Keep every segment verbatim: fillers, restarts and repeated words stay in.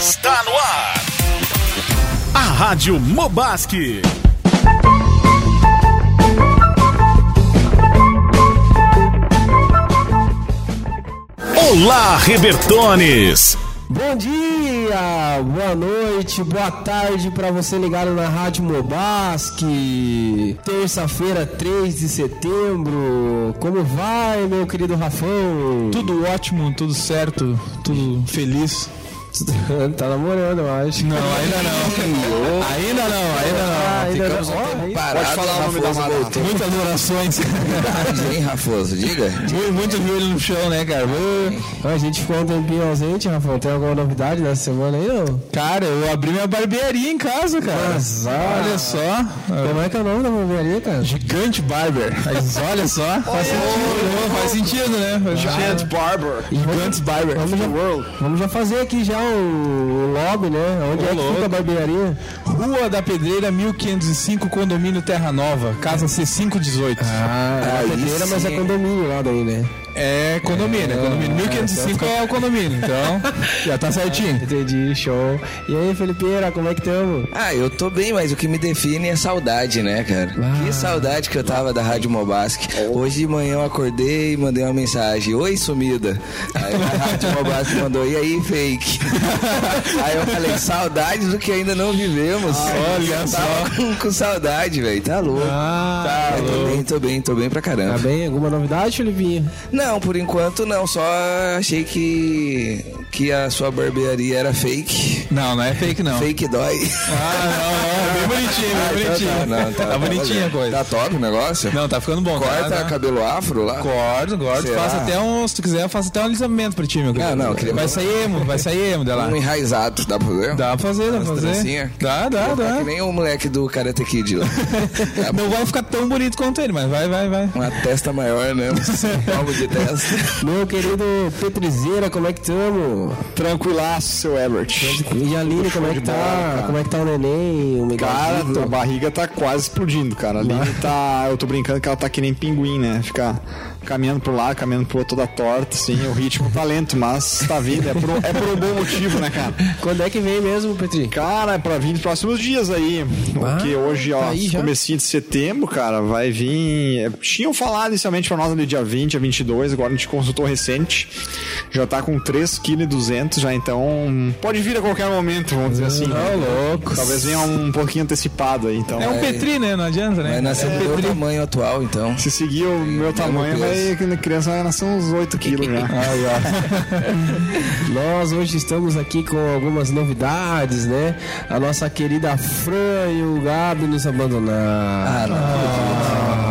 Está no ar a Rádio Mobasque. Olá, Rebertones! Bom dia, boa noite, boa tarde para você ligado na Rádio Mobasque. Terça-feira, três de setembro. Como vai, meu querido Rafão? Tudo ótimo, tudo certo, tudo feliz. Tá namorando, eu acho. Não, ainda não. Ainda não, ainda não. Ah, ainda ficamos não. Um tempo parado. Pode falar o nome da Marata. Muitas orações. Verdade, hein, Rafoso? Diga. Muito, muito joelho no chão, né, cara? A gente ficou um tempinho ausente, Rafão. Tem alguma novidade dessa semana aí, não? Cara, eu abri minha barbearia em casa, cara. Mas olha só. Como é que é o nome da barbearia, cara? Gigante Barber. Mas olha só. Faz sentido, faz sentido, né? Gigante Barber. Gigante Barber. Vamos já fazer aqui já o lobby, né? Onde é que fica a barbearia? Rua da Pedreira, mil quinhentos e cinco, condomínio Terra Nova, casa C quinhentos e dezoito. Ah, é a pedreira, mas é condomínio lá daí, né? É condomínio, é, é condomínio. mil quinhentos e cinco é o condomínio, então já tá certinho. Ah, entendi, show. E aí, Felipeira, como é que estamos? Ah, eu tô bem, mas o que me define é saudade, né, cara? Ah, que saudade que eu tava da Rádio Mobasque. Hoje de manhã eu acordei e mandei uma mensagem: oi, sumida. Aí a Rádio Mobasque mandou: e aí, fake? Aí eu falei: saudades do que ainda não vivemos. Ah, olha só. Com, com saudade, velho, tá louco. Ah, tá é, louco. Tô bem, tô bem, tô bem pra caramba. Tá bem? Alguma novidade, Felipinho? Não, por enquanto não, só achei que, que a sua barbearia era fake. Não, não é fake não. Fake dói. Ah, não, não, bem bonitinho, bem bonitinho. Ah, não, não, tá, tá bonitinha a coisa. Tá top o negócio? Não, tá ficando bom. Corta tá, cabelo afro lá? Corto, corto. Faça até um, se tu quiser, faça até um alisamento pra ti, meu cara. Ah, não, queria... Vai sair emo, vai sair emo, de lá. Um enraizado, dá pra fazer? Dá pra fazer, dá pra fazer. Trancinha. Dá, dá, dá. Tá que nem o moleque do Karate Kid lá. Não vai ficar tão bonito quanto ele, mas vai, vai, vai. Uma testa maior, né? Palmo de meu querido Petrizeira, como é que estamos? Tranquilaço, seu Ebert. E a Aline, como é que tá? Bola, como é que tá o neném? O cara, tua barriga tá quase explodindo, cara. A Aline tá... Eu tô brincando que ela tá que nem pinguim, né? Fica caminhando pro lado, caminhando pro outro, toda torta, assim. O ritmo tá lento, mas tá vindo. É por, é por um bom motivo, né, cara? Quando é que vem mesmo, Petri? Cara, é pra vir nos próximos dias aí. Ah, porque hoje, ó, tá comecinho de setembro, cara, vai vir... Tinham falado inicialmente pra nós no dia vinte, dia vinte e dois. Agora a gente consultou recente, já tá com três vírgula dois quilos, já, então pode vir a qualquer momento, vamos dizer assim. É louco. Talvez venha um pouquinho antecipado aí, então. É um Petri, né? Não adianta, né? Vai nascer é do tamanho atual, então. Se seguir o meu tamanho, vai, a criança vai nascer uns oito quilos já. Ah, nós hoje estamos aqui com algumas novidades, né? A nossa querida Fran e o Gabi nos abandonaram. Ah, não. Ah.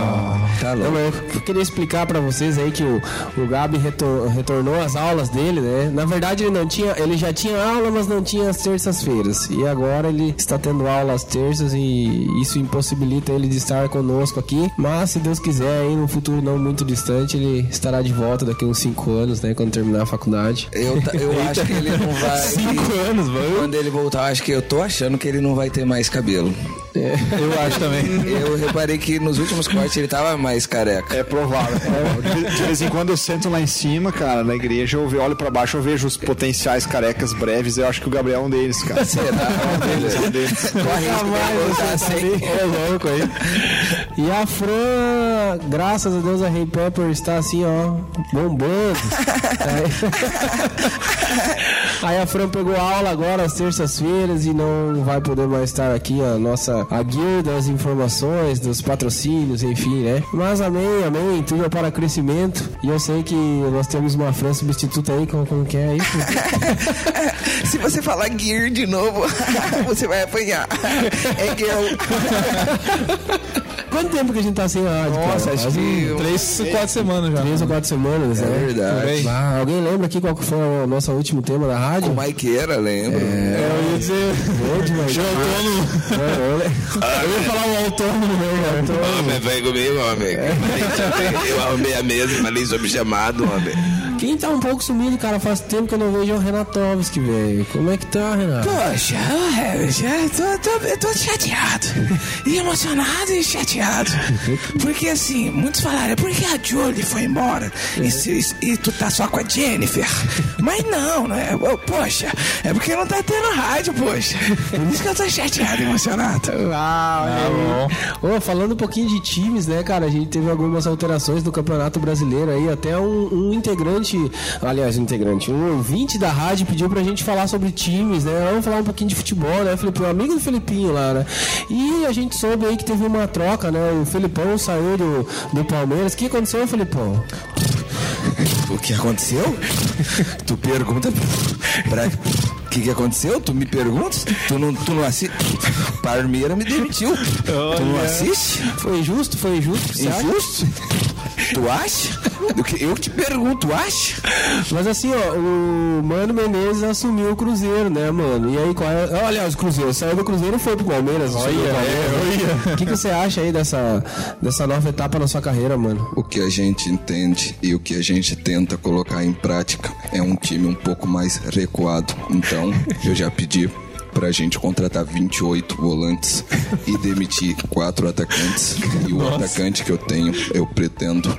Tá louco. Não, eu queria explicar pra vocês aí que o, o Gabi retor, retornou às aulas dele, né? Na verdade, ele não tinha, ele já tinha aula, mas não tinha as terças-feiras. E agora ele está tendo aula às terças e isso impossibilita ele de estar conosco aqui. Mas, se Deus quiser, aí no futuro não muito distante, ele estará de volta daqui uns cinco anos, né? Quando terminar a faculdade. Eu, eu acho que ele não vai... cinco anos, mano. Quando ele voltar, eu acho que eu tô achando que ele não vai ter mais cabelo. É, eu acho também. Eu reparei que nos últimos cortes ele tava mais careca. É provável. É. De vez em quando eu sento lá em cima, cara, na igreja, eu olho pra baixo, eu vejo os potenciais carecas breves, eu acho que o Gabriel é um deles, cara. Será? É um deles. É louco aí. E a Fran, graças a Deus, a Ray Pepper está assim, ó, bombando. Aí a Fran pegou aula agora às terças-feiras e não vai poder mais estar aqui, a nossa a guilda, as informações, dos patrocínios, enfim, né? Mas amém, amém, tudo é para crescimento. E eu sei que nós temos uma Fran substituta aí, como, como que é isso? Se você falar gear de novo, você vai apanhar. É girl. Quanto tempo que a gente tá sem rádio? Nossa, cara? Acho Faz que... Três ou quatro semanas já. Três ou quatro semanas, é, né? É verdade. Ah, alguém lembra aqui qual foi o nosso último tema da rádio? O Maiqueira, lembra. É, é, eu ia dizer... Hoje, autônomo. É, eu ia falar o autônomo, né? Homem, vem comigo, homem. Eu arrumei a mesa, falei sobre chamado, homem. Quem tá um pouco sumido, cara, faz tempo que eu não vejo o Renatovski, velho. Como é que tá, Renato? Poxa, eu já tô, tô, eu tô chateado. E emocionado e chateado. Porque assim, muitos falaram, por que a Jolie foi embora? E, se, e tu tá só com a Jennifer? Mas não, né? Poxa, é porque não tá tendo rádio, poxa. Por isso que eu tô chateado e emocionado. Uau, é. Ô, falando um pouquinho de times, né, cara? A gente teve algumas alterações no Campeonato Brasileiro aí, até um, um integrante, aliás, um integrante, um ouvinte da rádio pediu pra gente falar sobre times, né? Vamos falar um pouquinho de futebol, né, Felipão? Um amigo do Felipinho lá, né? E a gente soube aí que teve uma troca, né? O Felipão saiu do, do Palmeiras. O que aconteceu, Felipão? O que aconteceu? Tu pergunta pra... O que, que aconteceu? Tu me perguntas? Tu não, tu não assiste? Palmeira me demitiu. Oh, tu não yeah. assiste? Foi justo, foi justo. Injusto? Tu acha? Eu te pergunto, tu acha? Mas assim, ó, o Mano Menezes assumiu o Cruzeiro, né, mano? E aí, qual é... Olha, os Cruzeiros, saiu do Cruzeiro e foi pro Palmeiras. Olha, olha. O que, que você acha aí dessa, dessa nova etapa na sua carreira, mano? O que a gente entende e o que a gente tenta colocar em prática é um time um pouco mais recuado. Então, eu já pedi pra gente contratar vinte e oito volantes e demitir quatro atacantes. E o Nossa. atacante que eu tenho, eu pretendo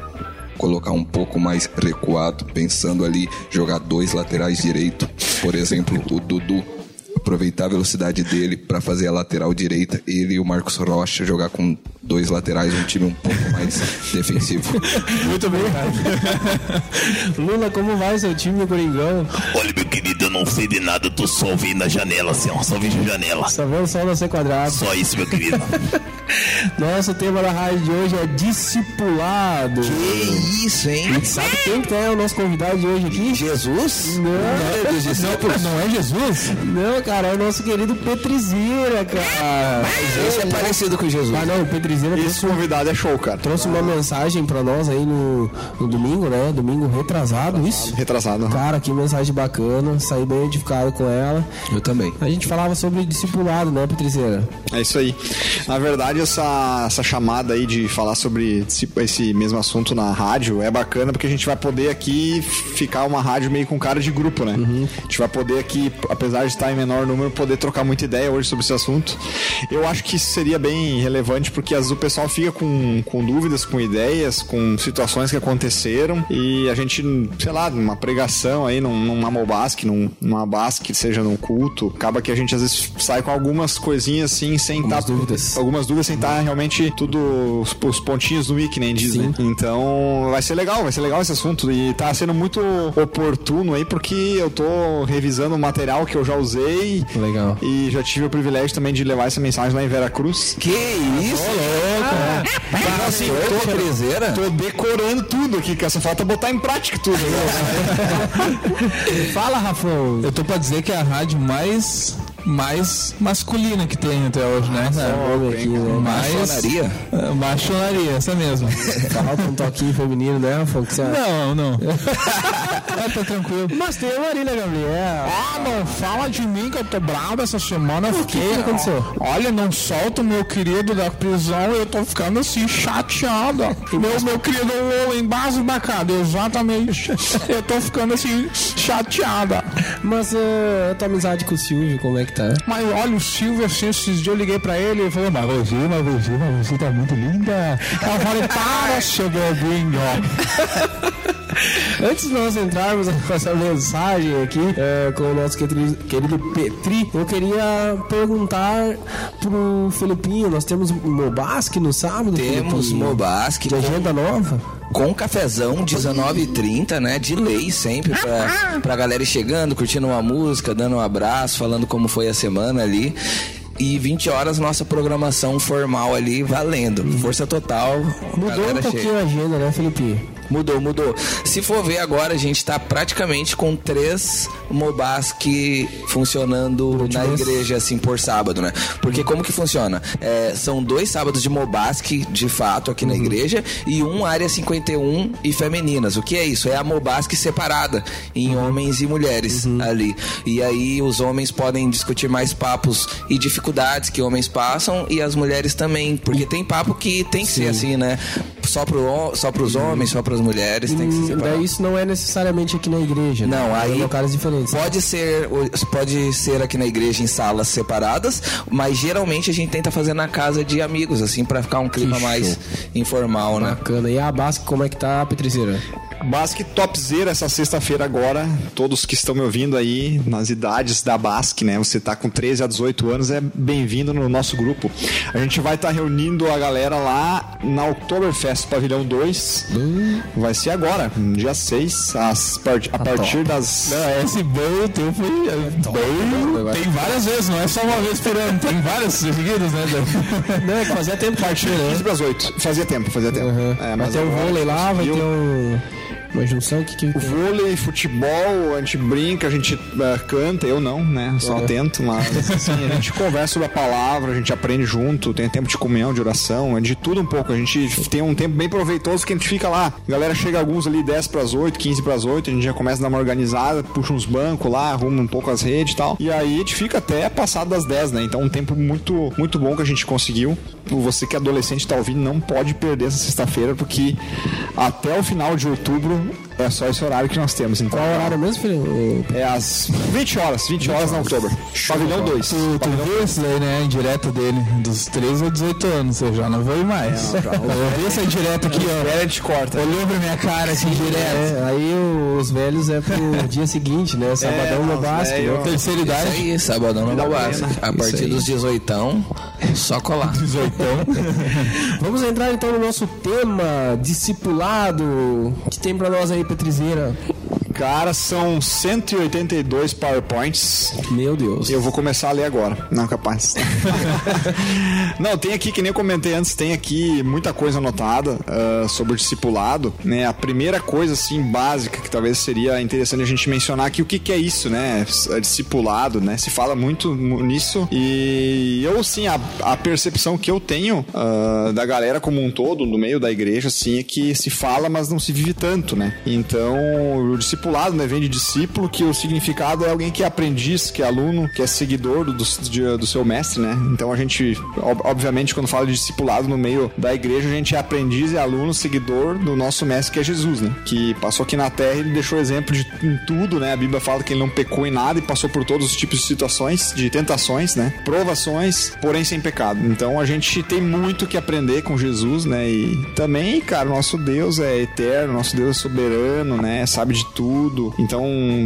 colocar um pouco mais recuado, pensando ali jogar dois laterais direito. Por exemplo, o Dudu, aproveitar a velocidade dele pra fazer a lateral direita, ele e o Marcos Rocha jogar com dois laterais, um time um pouco mais defensivo. Muito bem, cara. Lula, como vai seu time, Coringão? Olha, meu querido, eu não sei de nada, eu tô só ouvindo a janela, assim, ó, só vejo a janela. Só vendo o sol no seu quadrado. Só isso, meu querido. Nosso tema da rádio de hoje é discipulado. Que isso, hein? E sabe quem que é o nosso convidado de hoje aqui? Jesus? Não, não, é, Jesus. não, não é Jesus? Não, cara, é o nosso querido Petrizeira, cara. Mas esse é parecido com Jesus. Mas não, o Petrizeira... Esse convidado é show, cara. Trouxe uma mensagem pra nós aí no, no domingo, né? Domingo retrasado, retrasado isso? Retrasado. Uhum. Cara, que mensagem bacana. Saí bem edificado com ela. Eu também. A gente falava sobre discipulado, né, Petrizeira? É isso aí. Na verdade, Essa, essa chamada aí de falar sobre esse, esse mesmo assunto na rádio é bacana porque a gente vai poder aqui ficar uma rádio meio com cara de grupo, né? Uhum. A gente vai poder aqui, apesar de estar em menor número, poder trocar muita ideia hoje sobre esse assunto. Eu acho que isso seria bem relevante porque às vezes o pessoal fica com, com dúvidas, com ideias, com situações que aconteceram e a gente, sei lá, numa pregação aí, numa Mobasque, num, numa basque, seja num culto, acaba que a gente às vezes sai com algumas coisinhas assim, sem estar... Algumas dúvidas. Sentar realmente tudo os, os pontinhos no i, que nem diz, né? Então vai ser legal, vai ser legal esse assunto e tá sendo muito oportuno aí porque eu tô revisando o material que eu já usei. Legal. E já tive o privilégio também de levar essa mensagem lá em Vera Cruz. Que isso? Tô louco, ah, né? Cara, assim, tô, tô decorando tudo aqui, que só falta botar em prática tudo. Fala, Rafão. Eu tô pra dizer que é a rádio mais... mais masculina que tem até hoje, né? Machonaria. Machonaria, essa mesmo. Falta um toquinho feminino, né? Não, não. É, tá tranquilo. Mas tem a Marina, Gabriel. Ah, não fala de mim que eu tô bravo essa semana. O que que aconteceu? Olha, não solta o meu querido da prisão, eu tô ficando assim chateado. Meu, meu querido Lula embaixo da cadeia, exatamente. Eu tô ficando assim chateada. Mas a tua amizade com o Silvio, como é que tá? Mas olha, o Silvio, assim, esses dias eu liguei pra ele e falei, mas você, mas você, mas você tá muito linda. Ela falou, para, seu bobinho. Antes de nós entrarmos com essa mensagem aqui, é, com o nosso querido, querido Petri, eu queria perguntar pro Felipinho, nós temos Mobasque no sábado? Temos Mobasque. De agenda nova? Com cafezão, dezenove e trinta, né? De lei sempre, pra, pra galera chegando, curtindo uma música, dando um abraço, falando como foi a semana ali. E vinte horas nossa programação formal ali, valendo. Força total. Mudou um pouquinho a agenda, né, Felipe? Mudou, mudou. Se for ver agora, a gente tá praticamente com três Mobasque funcionando na igreja, assim, por sábado, né? Porque como que funciona? É, são dois sábados de Mobasque, de fato, aqui na uhum. igreja, e um área cinquenta e um e femininas. O que é isso? É a Mobasque separada em uhum. homens e mulheres uhum. ali. E aí os homens podem discutir mais papos e dificuldades que homens passam e as mulheres também, porque tem papo que tem que Sim. ser assim, né? só, pro, só pros homens, só pras mulheres, hum, tem que se separar. Daí isso não é necessariamente aqui na igreja, né? Não, aí locais diferentes. Pode ser, pode ser aqui na igreja em salas separadas, mas geralmente a gente tenta fazer na casa de amigos, assim, pra ficar um clima que mais show. informal, bacana, né? Bacana. E a Basque, como é que tá, Petrizeira? Basque Topzera essa sexta-feira agora. Todos que estão me ouvindo aí nas idades da Basque, né? Você tá com treze a dezoito anos, é bem-vindo no nosso grupo. A gente vai estar tá reunindo a galera lá na Oktoberfest, Pavilhão dois. Hum. Vai ser agora, dia seis, as part... a, a partir top. das... Não, esse bem, o teu foi... Bem... Tem várias vezes, não é só uma vez por ano. Tem várias seguidas, né? Não, é que fazia tempo partir, né? quinze para as oito. Fazia tempo, fazia tempo. Uhum. É, mas vai ter o vôlei lá, vai ter um... Uma junção que, que... O vôlei, futebol, a gente brinca, a gente uh, canta, eu não, né? Só é. Atento, mas assim, a gente conversa sobre a palavra, a gente aprende junto, tem tempo de comunhão, de oração, é de tudo um pouco. A gente tem um tempo bem proveitoso que a gente fica lá. A galera chega alguns ali dez para as oito, quinze para as oito, a gente já começa a dar uma organizada, puxa uns bancos lá, arruma um pouco as redes e tal. E aí a gente fica até passado das dez, né? Então um tempo muito, muito bom que a gente conseguiu. Você que é adolescente e tá ouvindo, não pode perder essa sexta-feira, porque até o final de outubro é só esse horário que nós temos. Então, qual é o horário mesmo, filho? É às vinte horas, vinte horas na outubro. Pavilhão dois. Tu, tu viu isso daí, né? Indireta dele, dos treze a dezoito anos, eu já não vou ir mais. Não, já, eu vi essa indireta aqui, ó. Velho te corta. Olhou pra minha cara assim, direto. É, aí os velhos é pro dia seguinte, né? Sabadão no Basque, é, terceira idade. Isso aí, sabadão no Basque. A partir dos dezoitão, só colar. dezoitão. Vamos entrar então no nosso tema, discipulado, que tem pra nós aí, Petrizeira. Cara, são cento e oitenta e dois PowerPoints. Meu Deus. Eu vou começar a ler agora. Não, capaz. Não, tem aqui, que nem eu comentei antes, tem aqui muita coisa anotada uh, sobre o discipulado, né? A primeira coisa, assim, básica, que talvez seria interessante a gente mencionar aqui, o que que é isso, né? Discipulado, né? Se fala muito nisso. E eu, assim, a, a percepção que eu tenho uh, da galera como um todo, no meio da igreja, assim, é que se fala, mas não se vive tanto, né? Então, o discipulado Discipulado, né? Vem de discípulo, que o significado é alguém que é aprendiz, que é aluno, que é seguidor do, do, do seu mestre, né? Então a gente, obviamente, quando fala de discipulado no meio da igreja, a gente é aprendiz e é aluno, seguidor do nosso mestre, que é Jesus, né? Que passou aqui na terra, ele deixou exemplo de em tudo, né? A Bíblia fala que ele não pecou em nada e passou por todos os tipos de situações, de tentações, né? Provações, porém sem pecado. Então a gente tem muito que aprender com Jesus, né? E também, cara, nosso Deus é eterno, nosso Deus é soberano, né? Sabe de tudo. Então,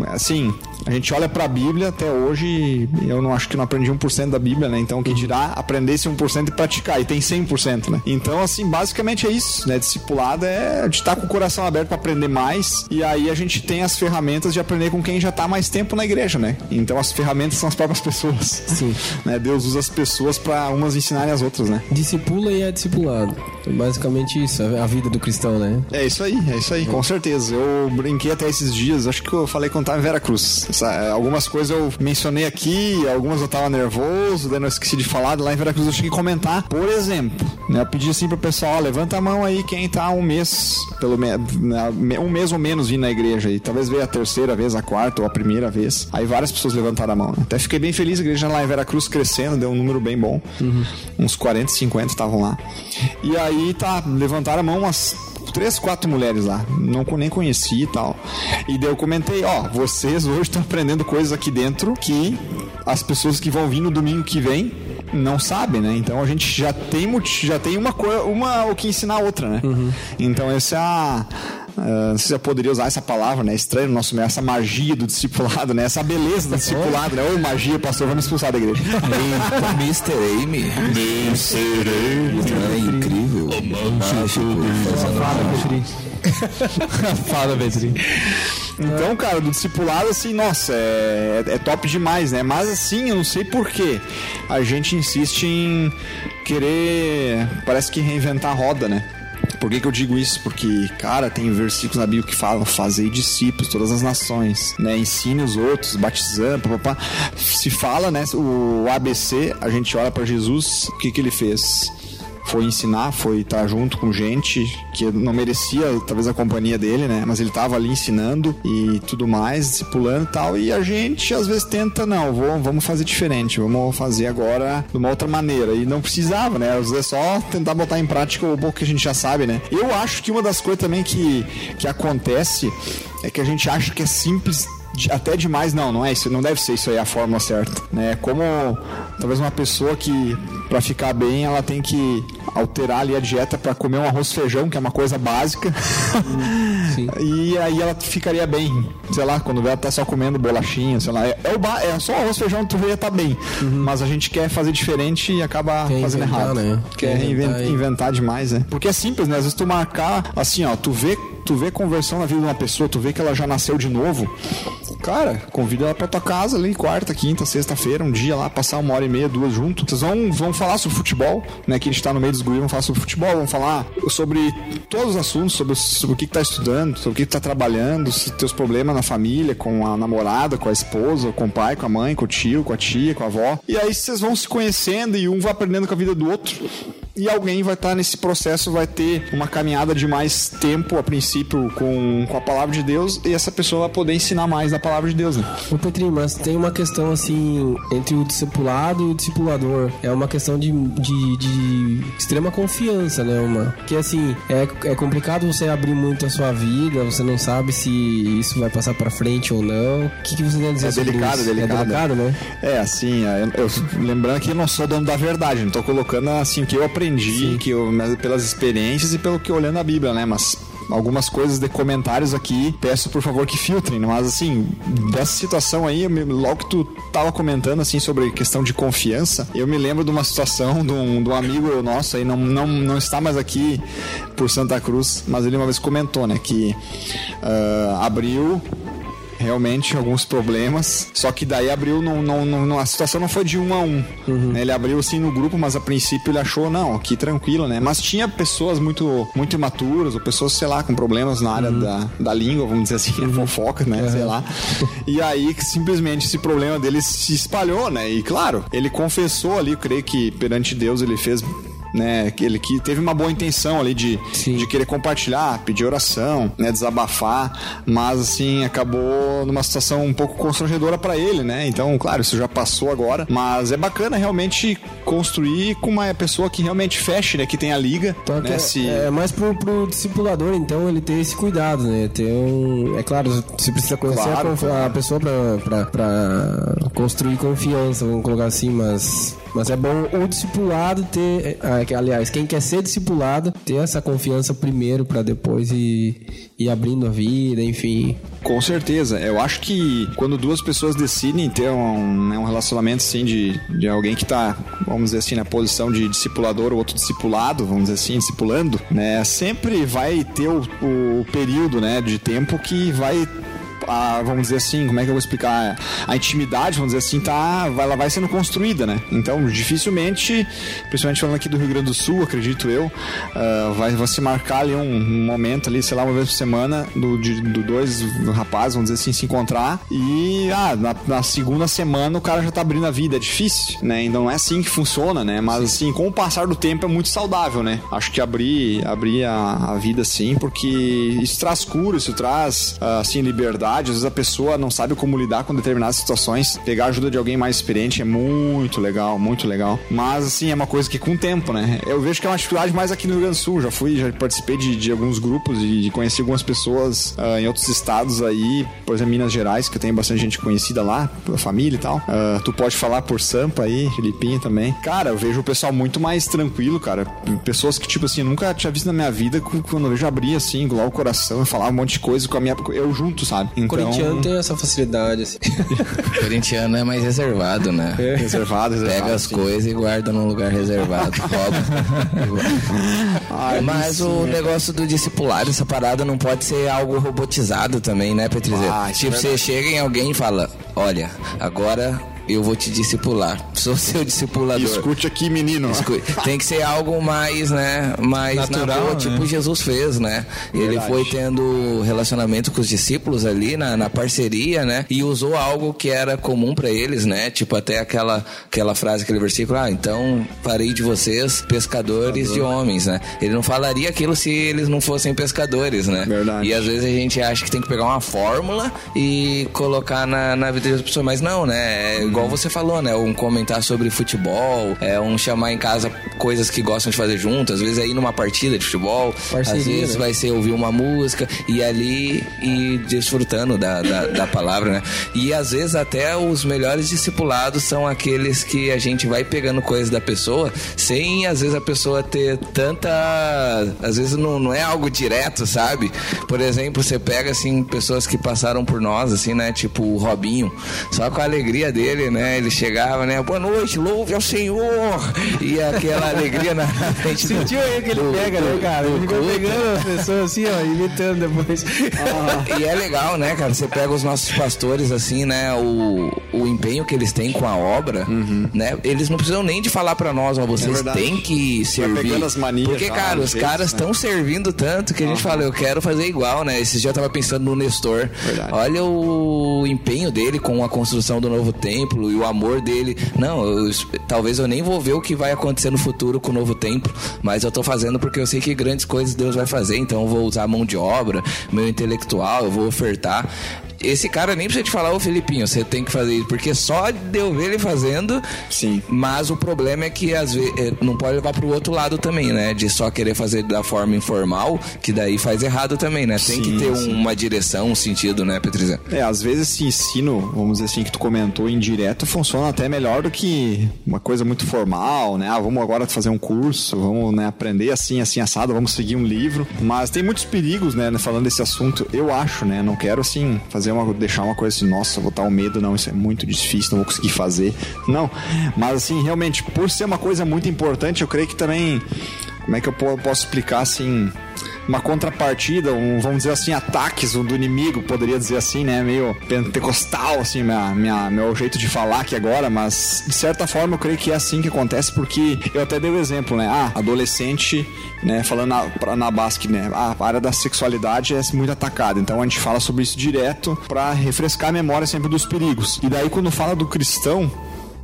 assim, a gente olha pra Bíblia até hoje, eu não acho que não aprendi um por cento da Bíblia, né? Então, quem dirá aprender esse um por cento e praticar, e tem cem por cento, né? Então, assim, basicamente é isso, né? Discipulado é de estar com o coração aberto pra aprender mais, e aí a gente tem as ferramentas de aprender com quem já tá mais tempo na igreja, né? Então, as ferramentas são as próprias pessoas. Sim. Né? Deus usa as pessoas pra umas ensinarem as outras, né? Discipula e é discipulado. Basicamente isso, a vida do cristão, né? É isso aí, é isso aí, com certeza. Eu brinquei até esses dias, acho que eu falei quando tava em Vera Cruz. Essa, algumas coisas eu mencionei aqui, algumas eu tava nervoso, daí não esqueci de falar, lá em Vera Cruz eu cheguei a comentar. Por exemplo, né, eu pedi assim pro pessoal, ó, levanta a mão aí quem tá um mês, pelo me, né, um mês ou menos vindo na igreja, e talvez veio a terceira vez, a quarta ou a primeira vez. Aí várias pessoas levantaram a mão, né? Até fiquei bem feliz, a igreja lá em Vera Cruz crescendo, deu um número bem bom. Uhum. Uns quarenta, cinquenta estavam lá. E aí, tá, levantaram a mão umas três, quatro mulheres lá, não, nem conheci e tal, e daí eu comentei, ó, vocês hoje estão aprendendo coisas aqui dentro que as pessoas que vão vir no domingo que vem não sabem, né? Então a gente já tem, já tem uma, uma o que ensinar a outra, né? Uhum. Então essa é a... Uh, não sei se eu poderia usar essa palavra, né? Estranho no nosso meio, essa magia do discipulado, né? Essa beleza do discipulado, né? Ô, magia, pastor, vamos expulsar da igreja. mister Amy. mister Amy. É incrível. Fala, Petri. Então, cara, do discipulado, assim, nossa, é, é top demais, né? Mas, assim, eu não sei porquê a gente insiste em querer, parece que reinventar a roda, né? Por que que eu digo isso? Porque, cara, tem versículos na Bíblia que falam, fazei discípulos todas as nações, né? Ensine os outros, batizando, papapá. Se fala, né? O A B C, a gente olha pra Jesus, o que que ele fez? foi ensinar, foi estar junto com gente que não merecia talvez a companhia dele, né? Mas ele tava ali ensinando e tudo mais, discipulando e tal. E a gente às vezes tenta, não, vou, vamos fazer diferente, vamos fazer agora de uma outra maneira. E não precisava, né? Às vezes é só tentar botar em prática o pouco que a gente já sabe, né? Eu acho que uma das coisas também que, que acontece é que a gente acha que é simples até demais, não, não é isso, não deve ser isso aí a fórmula certa, né, como talvez uma pessoa que pra ficar bem ela tem que alterar ali a dieta pra comer um arroz e feijão, que é uma coisa básica. Sim. E aí ela ficaria bem, sei lá, quando ela tá só comendo bolachinha, sei lá, é, é, o ba... é só arroz e feijão, tu ia tá bem. Uhum. Mas a gente quer fazer diferente e acaba quer fazendo errado, né? Quer, quer reinventar, inventar, inventar demais, né, porque é simples, né, às vezes tu marcar assim, ó, tu vê tu vê conversão na vida de uma pessoa, tu vê que ela já nasceu de novo, cara, convida ela pra tua casa ali, quarta, quinta, sexta-feira, um dia lá, passar uma hora e meia, duas juntos. Vocês vão, vão falar sobre futebol, né, que a gente tá no meio dos guris, vão falar sobre futebol, vão falar sobre todos os assuntos, sobre, sobre o que que tá estudando, sobre o que que tá trabalhando, se teus problemas na família, com a namorada, com a esposa, com o pai, com a mãe, com o tio, com a tia, com a avó, e aí vocês vão se conhecendo e um vai aprendendo com a vida do outro. E alguém vai estar nesse processo, vai ter uma caminhada de mais tempo, a princípio, com, com a Palavra de Deus, e essa pessoa vai poder ensinar mais da Palavra de Deus, né? Ô Petrinho, mas tem uma questão, assim, entre o discipulado e o discipulador. É uma questão de, de, de extrema confiança, né, uma? Porque, assim, é, é complicado você abrir muito a sua vida, você não sabe se isso vai passar pra frente ou não. O que, que você tem a dizer é sobre delicado, isso? Delicado, é delicado, né? É, assim, eu, eu, lembrando que eu não sou dono da verdade, não tô colocando, assim, que eu aprendi. Aprendi que eu, pelas experiências e pelo que eu olhando a Bíblia, né? Mas algumas coisas de comentários aqui, peço por favor que filtrem, mas assim, dessa situação aí, logo que tu tava comentando assim sobre questão de confiança, eu me lembro de uma situação de um, de um amigo nosso aí, não, não, não está mais aqui por Santa Cruz, mas ele uma vez comentou, né, que uh, abriu realmente alguns problemas, só que daí abriu, não, não, não, a situação não foi de um a um, uhum, né? Ele abriu assim no grupo, mas a princípio ele achou, não, que tranquilo, né, mas tinha pessoas muito, muito imaturas, ou pessoas, sei lá, com problemas na área, uhum, da, da língua, vamos dizer assim, uhum, fofoca, né, uhum, sei lá, e aí simplesmente esse problema dele se espalhou, né, e claro, ele confessou ali, eu creio que perante Deus ele fez, né, que ele que teve uma boa intenção ali de, de querer compartilhar, pedir oração, né, desabafar, mas assim, acabou numa situação um pouco constrangedora pra ele, né, então claro, isso já passou agora, mas é bacana realmente construir com uma pessoa que realmente feche, né, que tenha liga, então, né, é, se... é mais pro, pro discipulador, então ele ter esse cuidado, né, ter um... é claro, você precisa conhecer claro, a, conf... claro. a pessoa pra, pra, pra construir confiança, vamos colocar assim, mas... mas é bom o discipulado ter... Aliás, quem quer ser discipulado, ter essa confiança primeiro para depois ir, ir abrindo a vida, enfim. Com certeza. Eu acho que quando duas pessoas decidem ter um, né, um relacionamento assim de, de alguém que tá, vamos dizer assim, na posição de discipulador ou outro discipulado, vamos dizer assim, discipulando, né, sempre vai ter o, o período, né, de tempo que vai... A, vamos dizer assim, como é que eu vou explicar? A intimidade, vamos dizer assim, tá, ela vai sendo construída, né? Então, dificilmente, principalmente falando aqui do Rio Grande do Sul, acredito eu, uh, vai, vai se marcar ali um, um momento ali, sei lá, uma vez por semana, do, de, do dois rapazes, vamos dizer assim, se encontrar e, ah, na, na segunda semana o cara já tá abrindo a vida, é difícil, né? Então não é assim que funciona, né? Mas assim, com o passar do tempo é muito saudável, né? Acho que abrir, abrir a, a vida assim, porque isso traz cura, isso traz, uh, assim, liberdade. Às vezes a pessoa não sabe como lidar com determinadas situações. Pegar a ajuda de alguém mais experiente é muito legal, muito legal. Mas, assim, é uma coisa que com o tempo, né? Eu vejo que é uma dificuldade mais aqui no Rio Grande do Sul. Já fui, já participei de, de alguns grupos e conheci algumas pessoas uh, em outros estados aí. Por exemplo, Minas Gerais, que eu tenho bastante gente conhecida lá, pela família e tal. Uh, tu pode falar por Sampa aí, Felipinho também. Cara, eu vejo o pessoal muito mais tranquilo, cara. Pessoas que, tipo assim, eu nunca tinha visto na minha vida, quando eu vejo abrir, assim, lá o coração e falar um monte de coisa com a minha... Eu junto, sabe? Então... Corintiano tem essa facilidade, assim. Corintiano é mais reservado, né? É. Reservado, reservado. Pega as coisas e guarda num lugar reservado. Ai, mas sim, o negócio do discipulado, essa parada não pode ser algo robotizado também, né, Petrizeira? Ah, tipo, é você chega em alguém e fala, olha, agora... eu vou te discipular. Sou seu discipulador. Escute aqui, menino. Escute. Tem que ser algo mais, né? Mais natural, natural, tipo né? Jesus fez, né? Verdade. Ele foi tendo relacionamento com os discípulos ali, na, na parceria, né? E usou algo que era comum pra eles, né? Tipo, até aquela, aquela frase, aquele versículo, ah, então farei de vocês pescadores Pescador. de homens, né? Ele não falaria aquilo se eles não fossem pescadores, né? Verdade. E às vezes a gente acha que tem que pegar uma fórmula e colocar na, na vida das pessoas, mas não, né? É igual você falou, né? Um comentar sobre futebol, é um chamar em casa coisas que gostam de fazer juntos, às vezes é ir numa partida de futebol, Parceria, às vezes né? vai ser ouvir uma música e ali e desfrutando da, da, da palavra, né? E às vezes até os melhores discipulados são aqueles que a gente vai pegando coisas da pessoa sem, às vezes, a pessoa ter tanta... Às vezes não, não é algo direto, sabe? Por exemplo, você pega, assim, pessoas que passaram por nós, assim, né? Tipo o Robinho, só com a alegria dele, né? Ele chegava, né? Boa noite, louve ao Senhor! E aquela alegria na frente do... Sentiu aí que ele do, pega, do, né, cara? Ele ficou pegando as pessoas assim, ó, imitando depois. Ah. E é legal, né, cara? Você pega os nossos pastores, assim, né? O, o empenho que eles têm com a obra, uhum. né? Eles não precisam nem de falar pra nós, ó, vocês é têm que servir. Pegando as manias. Porque, já, cara, os vezes, caras estão né? servindo tanto que a gente uhum. fala, eu quero fazer igual, né? Esses dias eu tava pensando no Nestor. Verdade. Olha o empenho dele com a construção do novo templo e o amor dele. Não, eu, talvez eu nem vou ver o que vai acontecer no futuro com o novo templo, mas eu tô fazendo porque eu sei que grandes coisas Deus vai fazer, então eu vou usar a mão de obra, meu intelectual, eu vou ofertar. Esse cara nem precisa te falar, ô Felipinho, você tem que fazer isso, porque só deu ver ele fazendo. Sim. Mas o problema é que às vezes não pode levar pro outro lado também, né? De só querer fazer da forma informal, que daí faz errado também, né? Tem sim, que ter sim. uma direção, um sentido, né, Petrizeira? É, às vezes esse ensino, vamos dizer assim, que tu comentou indireto, funciona até melhor do que uma coisa muito formal, né? Ah, vamos agora fazer um curso, vamos né, aprender assim, assim, assado, vamos seguir um livro. Mas tem muitos perigos, né, falando desse assunto, eu acho, né? Não quero, assim, fazer Uma, deixar uma coisa assim, nossa, vou estar um medo, não, isso é muito difícil, não vou conseguir fazer, não, mas assim, realmente, por ser uma coisa muito importante, eu creio que também, como é que eu posso explicar assim, uma contrapartida, um, vamos dizer assim, ataques um do inimigo, poderia dizer assim, né, meio pentecostal, assim, minha, minha, meu jeito de falar aqui agora, mas de certa forma eu creio que é assim que acontece, porque eu até dei o exemplo, né, ah, adolescente, né, falando na, na Basque, né, a área da sexualidade é muito atacada, então a gente fala sobre isso direto pra refrescar a memória sempre dos perigos, e daí quando fala do cristão,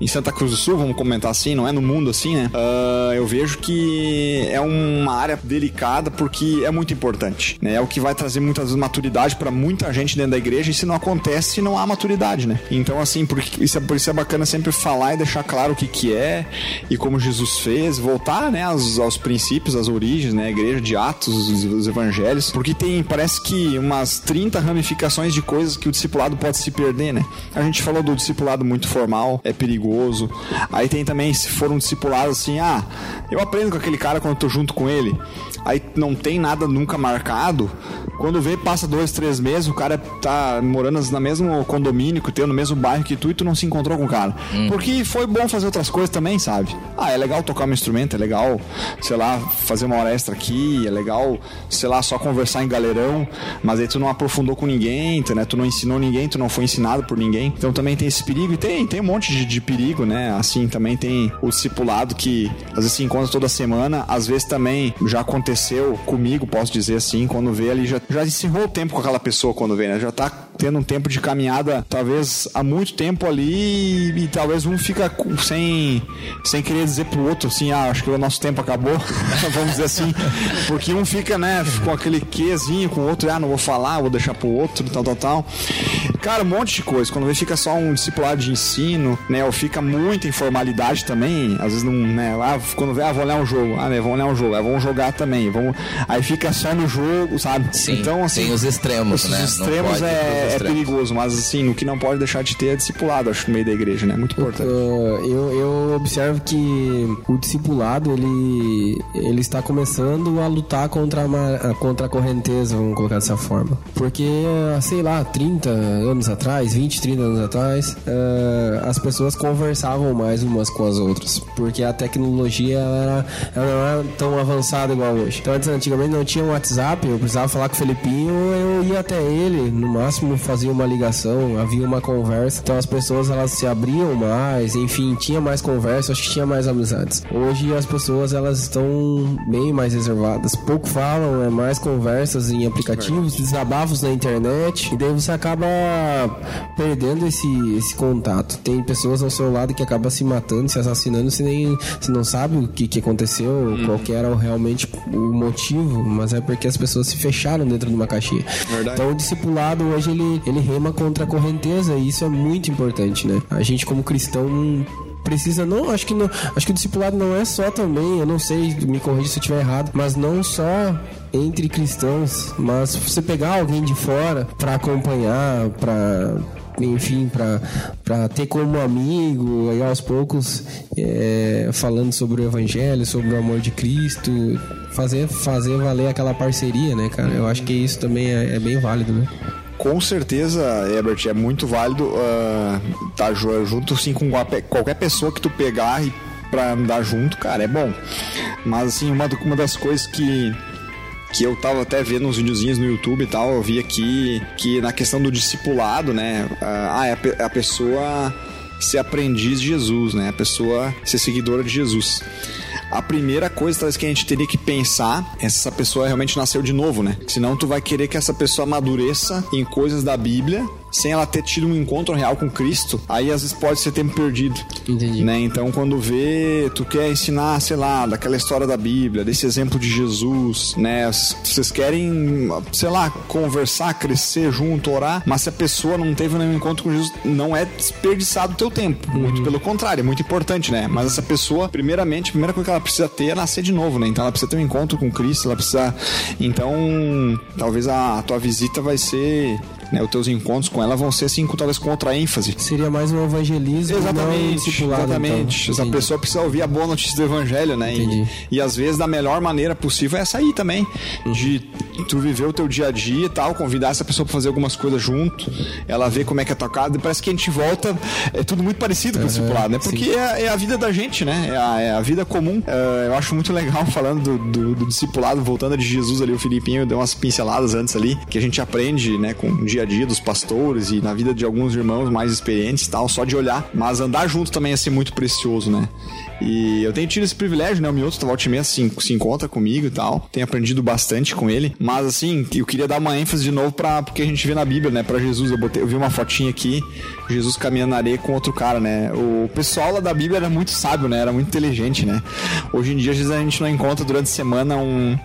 em Santa Cruz do Sul, vamos comentar assim, não é no mundo assim, né? Uh, eu vejo que é uma área delicada porque é muito importante, né? É o que vai trazer muitas vezes maturidade pra muita gente dentro da igreja e se não acontece, não há maturidade, né? Então, assim, por isso é, por isso é bacana sempre falar e deixar claro o que que é e como Jesus fez, voltar, né, aos, aos princípios, às origens, né? A igreja de Atos, os, os evangelhos, porque tem, parece que umas trinta ramificações de coisas que o discipulado pode se perder, né? A gente falou do discipulado muito formal, é perigoso. Aí tem também, se for um discipulado assim, ah, eu aprendo com aquele cara quando eu tô junto com ele, aí não tem nada nunca marcado, quando vê, passa dois, três meses, o cara tá morando no mesmo condomínio que teu, no mesmo bairro que tu, e tu não se encontrou com o cara, hum. porque foi bom fazer outras coisas também, sabe? Ah, é legal tocar um instrumento, é legal, sei lá, fazer uma hora extra aqui, é legal, sei lá, só conversar em galerão, mas aí tu não aprofundou com ninguém, né? Tu não ensinou ninguém, tu não foi ensinado por ninguém, então também tem esse perigo, e tem, tem um monte de, de perigo, né? Assim, também tem o discipulado que às vezes se encontra toda semana, às vezes também já aconteceu comigo, posso dizer assim, quando vê ali, já, já encerrou o tempo com aquela pessoa quando vê, né? Já tá tendo um tempo de caminhada, talvez há muito tempo ali e, e talvez um fica sem, sem querer dizer pro outro, assim, ah, acho que o nosso tempo acabou, vamos dizer assim, porque um fica, né, com aquele quezinho com o outro, ah, não vou falar, vou deixar pro outro, tal, tal, tal. Cara, um monte de coisa, quando vê fica só um discipulado de ensino, né? Eu fico Fica muita informalidade também, às vezes não, né? Ah, quando vem, ah, vou olhar um jogo, ah, né, vou olhar um jogo, ah, vamos jogar também, vamos... aí fica só no jogo, sabe? Sim, então, assim, tem os extremos, os né? Extremos pode, é, os extremos é perigoso, mas assim, o que não pode deixar de ter é discipulado, acho, no meio da igreja, né? Muito importante. Eu, eu, eu observo que o discipulado, ele, ele está começando a lutar contra a, contra a correnteza, vamos colocar dessa forma. Porque, sei lá, trinta anos atrás, vinte, trinta anos atrás, uh, as pessoas conversavam mais umas com as outras, porque a tecnologia ela, ela não era tão avançada igual hoje. Então antes, antigamente não tinha um WhatsApp, eu precisava falar com o Felipinho, eu eu ia até ele, no máximo fazia uma ligação, havia uma conversa, então as pessoas elas se abriam mais, enfim, tinha mais conversa, acho que tinha mais amizades. Hoje as pessoas elas estão bem mais reservadas, pouco falam, é mais conversas em aplicativos, desabafos na internet, e daí você acaba perdendo esse, esse contato. Tem pessoas ao seu lado que acabam se matando, se assassinando, se nem se não sabe o que, que aconteceu, hum. qual que era realmente o motivo, mas é porque as pessoas se fecharam dentro de uma caixinha. Verdade. Então o discipulado hoje ele, ele rema contra a correnteza, e isso é muito importante, né? A gente como cristão precisa, não, acho que não, acho que o discipulado não é só também, eu não sei, me corrija se eu estiver errado, mas não só entre cristãos, mas você pegar alguém de fora pra acompanhar, pra... enfim, pra, pra ter como amigo, aí aos poucos é, falando sobre o evangelho, sobre o amor de Cristo, fazer, fazer valer aquela parceria, né, cara? Eu acho que isso também é, é bem válido, né? Com certeza, Herbert, é muito válido uh, tá junto sim com qualquer pessoa que tu pegar e pra andar junto, cara, é bom. Mas assim, uma, uma das coisas que que eu tava até vendo uns videozinhos no YouTube e tal, eu vi aqui que na questão do discipulado, né, ah, é a pessoa ser aprendiz de Jesus, né, a pessoa ser seguidora de Jesus. A primeira coisa, talvez, que a gente teria que pensar é se essa pessoa realmente nasceu de novo, né? Senão tu vai querer que essa pessoa amadureça em coisas da Bíblia sem ela ter tido um encontro real com Cristo, aí às vezes pode ser tempo perdido. Entendi. Né? Então quando vê, tu quer ensinar, sei lá, daquela história da Bíblia, desse exemplo de Jesus, né? Vocês querem, sei lá, conversar, crescer junto, orar, mas se a pessoa não teve nenhum encontro com Jesus, não é desperdiçado o teu tempo. Uhum. Muito pelo contrário, é muito importante, né? Mas essa pessoa, primeiramente, a primeira coisa que ela precisa ter é nascer de novo, né? Então ela precisa ter um encontro com Cristo, ela precisa... Então, talvez a, a tua visita vai ser... Né, os teus encontros com ela vão ser assim, talvez com outra ênfase. Seria mais um evangelismo. Exatamente, não exatamente. Então. Essa pessoa precisa ouvir a boa notícia do evangelho, né? E, e às vezes da melhor maneira possível é sair também. Uhum. De tu viver o teu dia a dia e tal, convidar essa pessoa pra fazer algumas coisas junto, ela vê como é que é tocado, e parece que a gente volta, é tudo muito parecido com o discipulado, né? Porque é, é a vida da gente, né? É a, é a vida comum. Uh, eu acho muito legal falando do, do, do discipulado, voltando de Jesus ali, o Felipinho deu umas pinceladas antes ali, que a gente aprende, né, com o dia a dia dos pastores e na vida de alguns irmãos mais experientes e tal, só de olhar, mas andar junto também é ser muito precioso, né? E eu tenho tido esse privilégio, né? O Mioto, volta e meia, se, se encontra comigo e tal. Tenho aprendido bastante com ele. Mas, assim, eu queria dar uma ênfase de novo pra... Porque a gente vê na Bíblia, né? Pra Jesus. Eu, botei, eu vi uma fotinha aqui. Jesus caminhando na areia com outro cara, né? O pessoal lá da Bíblia era muito sábio, né? Era muito inteligente, né? Hoje em dia, às vezes, a gente não encontra durante a semana um,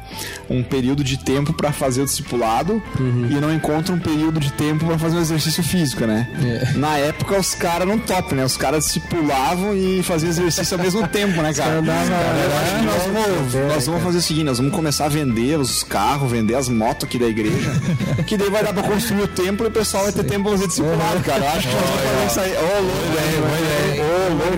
um período de tempo pra fazer o discipulado. Uhum. E não encontra um período de tempo pra fazer um exercício físico, né? Yeah. Na época, os caras não top, né? Os caras discipulavam e faziam exercício ao mesmo tempo, né, cara? Andava, cara, eu acho que nós vamos, ver, nós vamos fazer o seguinte, nós vamos começar a vender os carros, vender as motos aqui da igreja, que daí vai dar pra construir o templo e o pessoal vai ter tempo pra fazer discipulado, cara. Eu acho que nós vamos fazer isso aí. Ô, louco,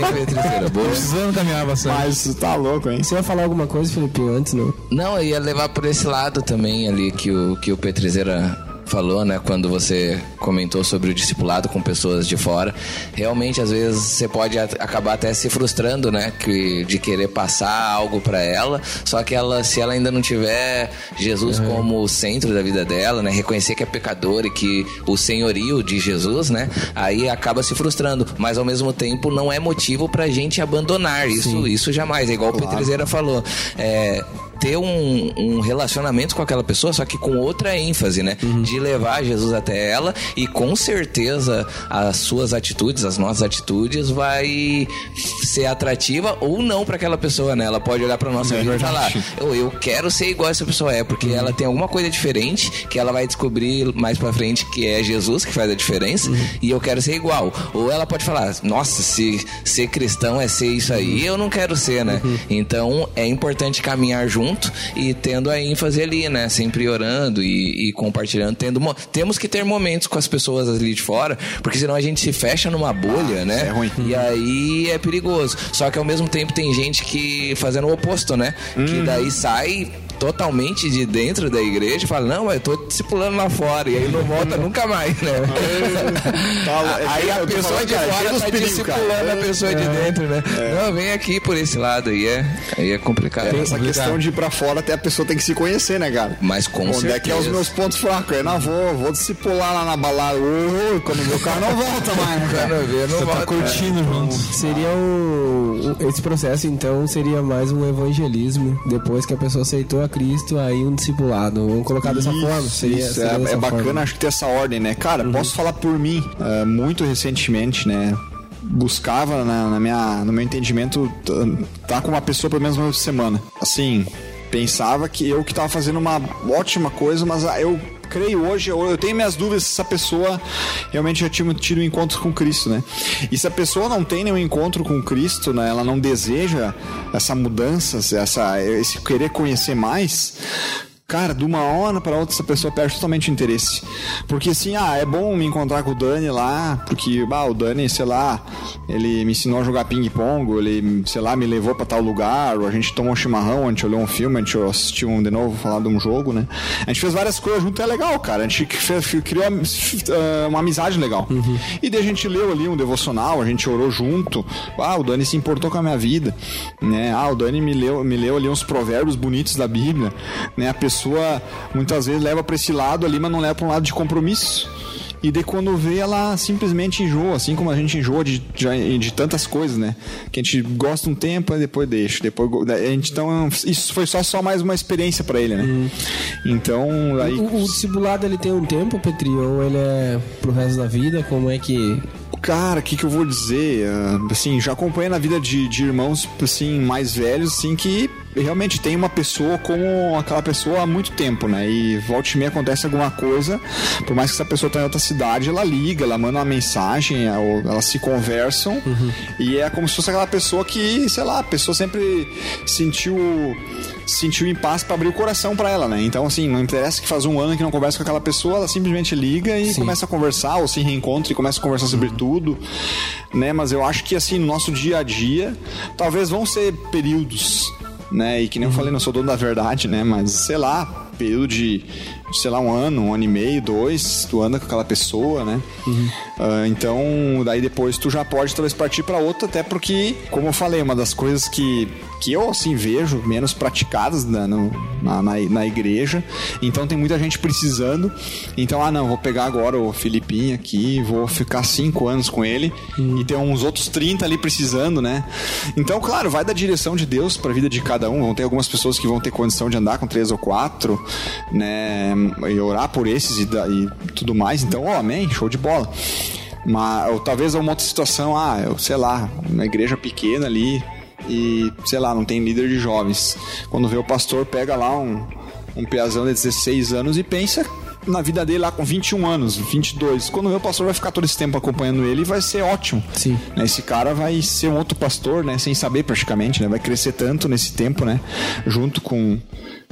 velho. Ô, louco. Precisando caminhar bastante. Mas tá louco, hein? Você ia falar alguma coisa, Felipe, antes, não? Não, eu ia levar por esse lado também ali que o, que o Petrizeira falou, né, quando você comentou sobre o discipulado com pessoas de fora, realmente, às vezes, você pode at- acabar até se frustrando, né, que, de querer passar algo pra ela, só que ela, se ela ainda não tiver Jesus é. como o centro da vida dela, né, reconhecer que é pecador e que o senhorio de Jesus, né, aí acaba se frustrando, mas ao mesmo tempo não é motivo pra gente abandonar, isso, isso jamais, é igual claro. O Petrizeira falou, é... ter um, um relacionamento com aquela pessoa, só que com outra ênfase, né? Uhum. De levar Jesus até ela e com certeza as suas atitudes, as nossas atitudes vai ser atrativa ou não para aquela pessoa, né? Ela pode olhar para nossa vida e falar, eu, eu quero ser igual essa pessoa é, porque uhum. ela tem alguma coisa diferente que ela vai descobrir mais para frente que é Jesus que faz a diferença uhum. e eu quero ser igual. Ou ela pode falar, nossa, se ser cristão é ser isso aí, uhum. eu não quero ser, né? Uhum. Então é importante caminhar junto e tendo a ênfase ali, né? Sempre orando e, e compartilhando. Tendo mo- Temos que ter momentos com as pessoas ali de fora, porque senão a gente se fecha numa bolha, ah, né? É ruim. E aí é perigoso. Só que ao mesmo tempo tem gente que fazendo o oposto, né? Hum. Que daí sai totalmente de dentro da igreja e fala, não, mas eu tô discipulando lá fora, e aí não volta nunca mais, né? É, aí é, a pessoa de fora tá perigo, discipulando cara. a pessoa é, de dentro, né? É. Não, vem aqui por esse lado, aí é, aí é complicado. É, essa complicado. questão de ir pra fora, até a pessoa tem que se conhecer, né, cara? Mas com Onde certeza. é que é os meus pontos fracos? Eu não vou, vou discipular lá na balada, uh, quando meu carro não volta mais, né, cara? Ver, não Você volta, tá curtindo, junto. Seria o, o... Esse processo, então, seria mais um evangelismo, depois que a pessoa aceitou a Cristo, aí um discipulado. Vamos colocar dessa isso, forma. Seria, isso, seria é, dessa é bacana, forma. Acho que ter essa ordem, né? Cara, uhum. posso falar por mim, uh, muito recentemente, né? Buscava, na, na minha, no meu entendimento, estar com uma pessoa pelo menos uma semana. Assim, pensava que eu que estava fazendo uma ótima coisa, mas eu creio hoje, eu, eu tenho minhas dúvidas se essa pessoa realmente já tinha tido um encontro com Cristo, né? E se a pessoa não tem nenhum encontro com Cristo, né? Ela não deseja essa mudança, essa, esse querer conhecer mais... Cara, de uma hora para outra essa pessoa perde totalmente o interesse. Porque assim, ah, é bom me encontrar com o Dani lá, porque ah, o Dani, sei lá, ele me ensinou a jogar ping-pong, ele, sei lá, me levou para tal lugar, ou a gente tomou um chimarrão, a gente olhou um filme, a gente assistiu um, de novo, falar de um jogo, né? A gente fez várias coisas junto, é legal, cara. A gente fez, criou uma, uma amizade legal. Uhum. E daí a gente leu ali um devocional, a gente orou junto. Ah, o Dani se importou com a minha vida, né? Ah, o Dani me leu, me leu ali uns provérbios bonitos da Bíblia, né? A pessoa pessoa muitas vezes leva para esse lado ali, mas não leva para um lado de compromisso. E daí quando vê, ela simplesmente enjoa, assim como a gente enjoa de, de, de tantas coisas, né? Que a gente gosta um tempo e depois deixa. Depois, a gente, então, isso foi só, só mais uma experiência pra ele, né? Hum. Então, aí... O, o discipulado, ele tem um tempo, Petri? Ou ele é pro resto da vida? Como é que... Cara, o que que eu vou dizer? Assim, já acompanho na vida de, de irmãos, assim, mais velhos, assim, que realmente tem uma pessoa como aquela pessoa há muito tempo, né? E volta e meia acontece alguma coisa, por mais que essa pessoa tá em outra cidade, ela liga, ela manda uma mensagem, elas se conversam, uhum. E é como se fosse aquela pessoa que, sei lá, a pessoa sempre sentiu... sentiu impasse pra abrir o coração pra ela, né? Então, assim, não interessa que faz um ano que não conversa com aquela pessoa, ela simplesmente liga e Sim. começa a conversar, ou se reencontra e começa a conversar sobre uhum. tudo, né? Mas eu acho que, assim, no nosso dia a dia, talvez vão ser períodos, né? E que nem uhum. eu falei, não sou dono da verdade, né? Mas, sei lá, período de, sei lá, um ano, um ano e meio, dois, tu anda com aquela pessoa, né? Uhum. Uh, então, daí depois tu já pode talvez partir pra outra, até porque, como eu falei, uma das coisas que, que eu, assim, vejo menos praticadas na, no, na, na, na igreja, então tem muita gente precisando, então, ah, não, vou pegar agora o Felipinho aqui, vou ficar cinco anos com ele, uhum. e tem uns outros trinta ali precisando, né? Então, claro, vai da direção de Deus pra vida de cada um, vão ter algumas pessoas que vão ter condição de andar com três ou quatro, né, e orar por esses e, e tudo mais, então, ó, amém, show de bola. Mas, ou, talvez uma outra situação, ah, eu, sei lá, uma igreja pequena ali e, sei lá, não tem líder de jovens. Quando vê o pastor, pega lá um, um piazão de dezesseis anos e pensa na vida dele lá com vinte e um anos, vinte e dois. Quando vê o pastor, vai ficar todo esse tempo acompanhando ele e vai ser ótimo. Sim. Esse cara vai ser um outro pastor, né, sem saber praticamente, né, vai crescer tanto nesse tempo, né, junto com...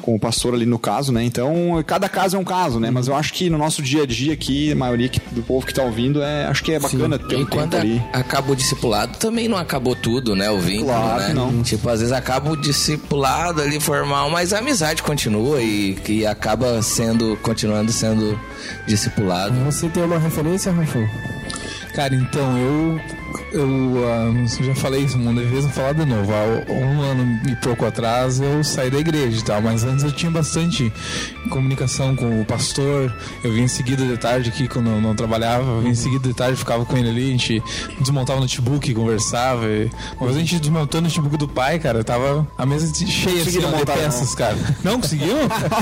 com o pastor ali no caso, né? Então, cada caso é um caso, né? Mas eu acho que no nosso dia a dia aqui, a maioria do povo que tá ouvindo, é, acho que é bacana Sim. ter um Enquanto tempo ali. Acabou o discipulado, também não acabou tudo, né? O vínculo, claro, né? Não. Tipo, às vezes acaba o discipulado ali formal, mas a amizade continua e, e acaba sendo, continuando sendo discipulado. Você tem uma referência, Rafael? Cara, então, eu, eu uh, já falei isso, um vez não falar de novo. Há um ano e pouco atrás eu saí da igreja e tal, mas antes eu tinha bastante comunicação com o pastor. Eu vinha em seguida de tarde aqui, quando eu não trabalhava, eu vinha em seguida de tarde, ficava com ele ali, a gente desmontava o notebook, conversava. E... Uma vez a gente desmontou o notebook do pai, cara, tava a mesa cheia assim, de peças, não. cara. Não conseguiu?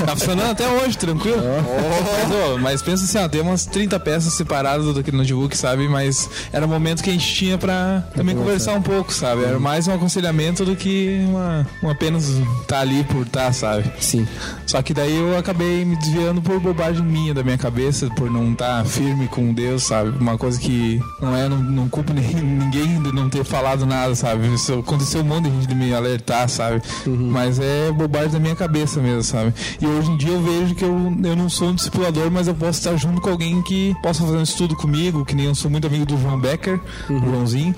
Tá funcionando até hoje, tranquilo? Oh. Mas, oh, mas pensa assim, ó, tem umas trinta peças separadas daquele notebook, sabe, mas era o momento que a gente tinha pra também Nossa. conversar um pouco, sabe? Era mais um aconselhamento do que uma, uma apenas tá ali por tá, sabe? Sim. Só que daí eu acabei me desviando por bobagem minha, da minha cabeça, por não estar tá firme com Deus, sabe? Uma coisa que não é, não, não culpo ninguém de não ter falado nada, sabe? Isso aconteceu um monte de gente de me alertar, sabe? Uhum. Mas é bobagem da minha cabeça mesmo, sabe? E hoje em dia eu vejo que eu, eu não sou um discipulador, mas eu posso estar junto com alguém que possa fazer um estudo comigo, que nem eu sou muito muito amigo do João Becker, uhum. o Joãozinho.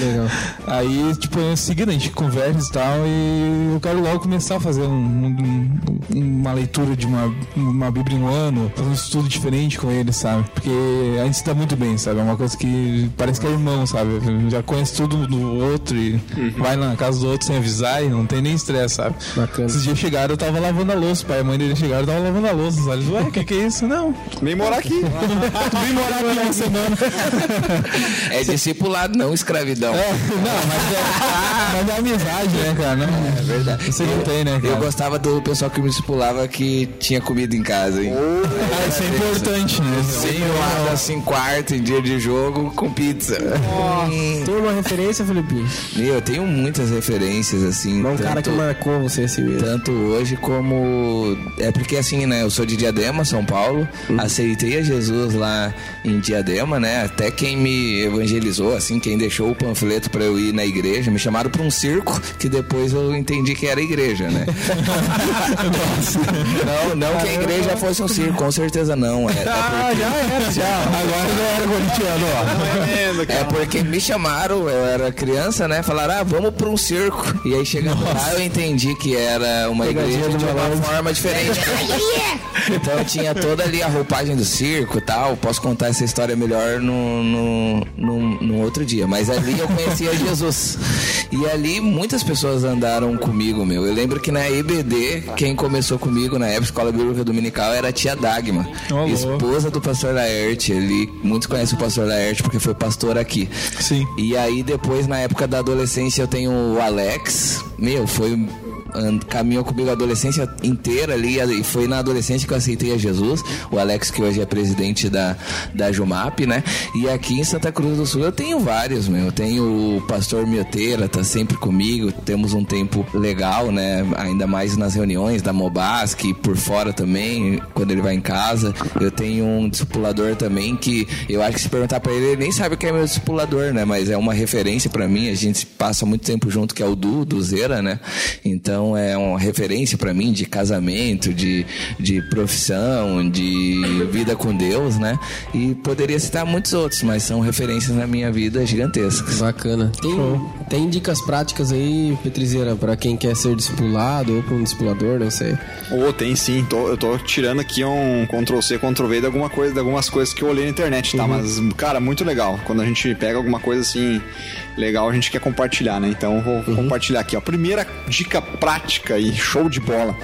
Legal. Aí, tipo, em seguida a gente conversa e tal, e eu quero logo começar a fazer um, um, uma leitura de uma, uma Bíblia em um ano, fazer um estudo diferente com ele, sabe? Porque a gente se dá muito bem, sabe? É uma coisa que parece que é irmão, sabe? Já conhece tudo do outro e uhum. vai na casa do outro sem avisar e não tem nem estresse, sabe? Bacana. Esses dias chegaram, eu tava lavando a louça, pai e a mãe dele chegaram, eu tava lavando a louça, sabe? Ué, o que que é isso? Não. Nem morar aqui. Nem morar aqui uma semana. É discipulado, não escravidão. É, não, mas é, mas é amizade, né, cara? Não, é verdade. Você não tem, né, cara? Eu gostava do pessoal que me discipulava que tinha comida em casa, hein? Oh, é, isso é importante, né? Sem lado, assim, quarto em dia de jogo com pizza. Nossa. Tem uma referência, Felipinho? Eu tenho muitas referências, assim. Um cara que marcou você assim mesmo. Tanto hoje como... É porque, assim, né, eu sou de Diadema, São Paulo. Uhum. Aceitei a Jesus lá em Diadema, né? Até quem me evangelizou, assim, quem deixou o panfleto pra eu ir na igreja, me chamaram pra um circo, que depois eu entendi que era igreja, né? Não, não ah, que a igreja não... fosse um circo, com certeza não. É, é ah, porque... já era, já. Agora não era corintiano, ó. É, é porque me chamaram, eu era criança, né? Falaram, ah, vamos pra um circo. E aí chegando lá, eu entendi que era uma Pegadinha igreja de uma Maravilha. forma diferente. Então tinha toda ali a roupagem do circo e tal. Posso contar essa história melhor no, no, no, no outro dia. Mas ali eu conhecia Jesus. E ali muitas pessoas andaram comigo, meu. Eu lembro que na I B D, quem começou comigo na época, Escola Bíblica Dominical, era a Tia Dagma, Olá. esposa do Pastor Laerte. Ele, muitos conhecem o Pastor Laerte porque foi pastor aqui. Sim. E aí depois, na época da adolescência, eu tenho o Alex. Meu, foi... caminhou comigo a adolescência inteira ali, e foi na adolescência que eu aceitei a Jesus, o Alex, que hoje é presidente da, da Jumap, né? E aqui em Santa Cruz do Sul eu tenho vários, meu. Eu tenho o Pastor Mioteira, tá sempre comigo, temos um tempo legal, né? Ainda mais nas reuniões da Mobasque, por fora também, quando ele vai em casa. Eu tenho um discipulador também que eu acho que se perguntar pra ele, ele nem sabe o que é meu discipulador, né? Mas é uma referência pra mim, a gente passa muito tempo junto, que é o Dudu, do Zera, né? Então é uma referência pra mim de casamento, de, de profissão, de vida com Deus, né? E poderia citar muitos outros, mas são referências na minha vida gigantescas. Bacana. Tem, tem dicas práticas aí, Petrizeira, pra quem quer ser discipulado ou pra um discipulador, não sei. Ou oh, tem sim. Tô, eu tô tirando aqui um Ctrl-C, Ctrl-V de, alguma coisa, de algumas coisas que eu olhei na internet, tá? Uhum. Mas, cara, muito legal. Quando a gente pega alguma coisa assim legal, a gente quer compartilhar, né? Então, vou uhum. compartilhar aqui. A primeira dica prática prática e show de bola,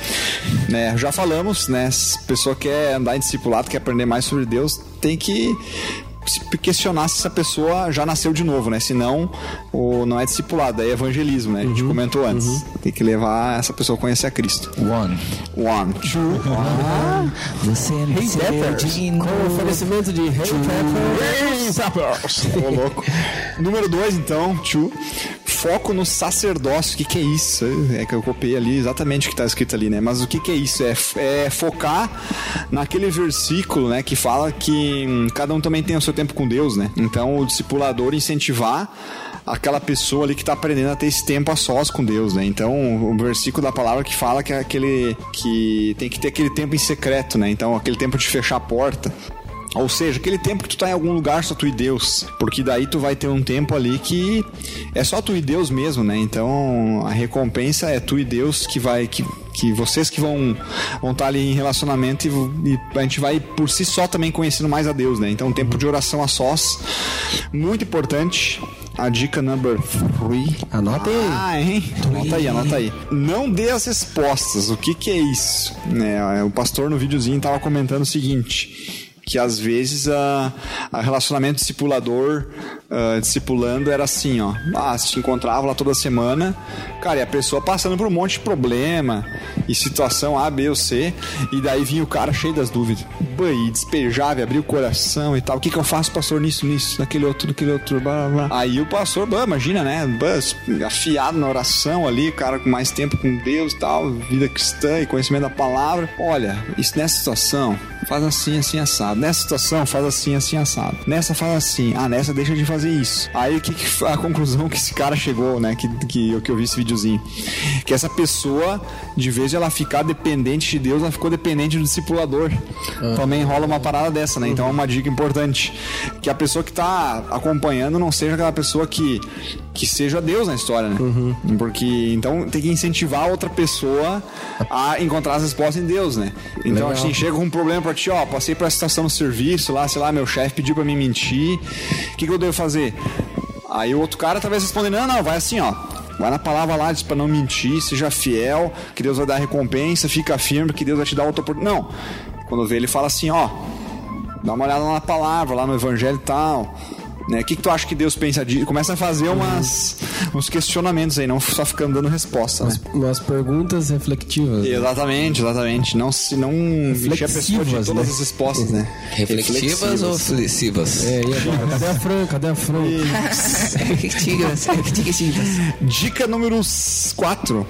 né? Já falamos, né? Se a pessoa quer andar em discipulado, quer aprender mais sobre Deus, tem que se questionar se essa pessoa já nasceu de novo, né? Se não, ou não é discipulado, é evangelismo, né? A gente uhum, comentou antes. Uhum. Tem que levar essa pessoa a conhecer a Cristo. One. One. Two. One. Você é com oferecimento de Ray Pepper. Ô, louco. Número dois, então. Two. Foco no sacerdócio. O que que é isso? É que eu copiei ali exatamente o que tá escrito ali, né? Mas o que que é isso? É, é focar naquele versículo, né? Que fala que cada um também tem o seu tempo com Deus, né? Então o discipulador incentivar aquela pessoa ali que tá aprendendo a ter esse tempo a sós com Deus, né? Então, o versículo da palavra que fala que é aquele que tem que ter aquele tempo em secreto, né? Então, aquele tempo de fechar a porta. Ou seja, aquele tempo que tu tá em algum lugar só tu e Deus, porque daí tu vai ter um tempo ali que é só tu e Deus mesmo, né? Então a recompensa é tu e Deus, que vai que, que vocês que vão vão estar tá ali em relacionamento, e, e a gente vai por si só também conhecendo mais a Deus, né? Então um tempo de oração a sós, muito importante. A dica number three. Anota aí. Ah, hein? Anota aí, anota aí. Não dê as respostas. O que que é isso? É, o pastor no videozinho tava comentando o seguinte, que às vezes a, a relacionamento discipulador, uh, discipulando era assim, ó, ah, se encontrava lá toda semana, cara, e a pessoa passando por um monte de problema e situação A, B ou C, e daí vinha o cara cheio das dúvidas, e despejava, abria o coração e tal, o que que eu faço, pastor, nisso, nisso, naquele outro, naquele outro, blá, blá. Aí o pastor, blá, imagina, né, blá, afiado na oração ali, o cara com mais tempo com Deus e tal, vida cristã e conhecimento da palavra, olha, isso nessa situação, faz assim, assim, assado. Nessa situação, faz assim, assim, assado. Nessa, faz assim. Ah, nessa, deixa de fazer fazer isso. Aí que, que a conclusão que esse cara chegou, né? Que, que, que eu vi esse videozinho. Que essa pessoa, de vez de ela ficar dependente de Deus, ela ficou dependente do discipulador. Ah. Também rola uma parada dessa, né? Então é uma dica importante. Que a pessoa que tá acompanhando não seja aquela pessoa que, que seja Deus na história, né? Uhum. Porque, então, tem que incentivar a outra pessoa a encontrar as respostas em Deus, né? Então, assim, chega com um problema pra ti, ó, passei pra estação de serviço lá, sei lá, meu chefe pediu pra mim mentir, o que que eu devo fazer? Aí o outro cara talvez responda, não, não, vai assim, ó, vai na palavra lá, diz pra não mentir, seja fiel, que Deus vai dar recompensa, fica firme, que Deus vai te dar outra oportunidade. Não, quando vê ele fala assim, ó, dá uma olhada na palavra, lá no evangelho e tal, né? O que que tu acha que Deus pensa disso? Começa a fazer umas, uns questionamentos aí, não só ficando dando resposta, umas, né? Umas perguntas reflexivas. Exatamente, exatamente. Não, se não encher a pessoa de todas, né, as respostas, né? Reflexivas, reflexivas ou flexivas? É, e agora? Cadê a Fran? Cadê a Fran? Dica número quatro.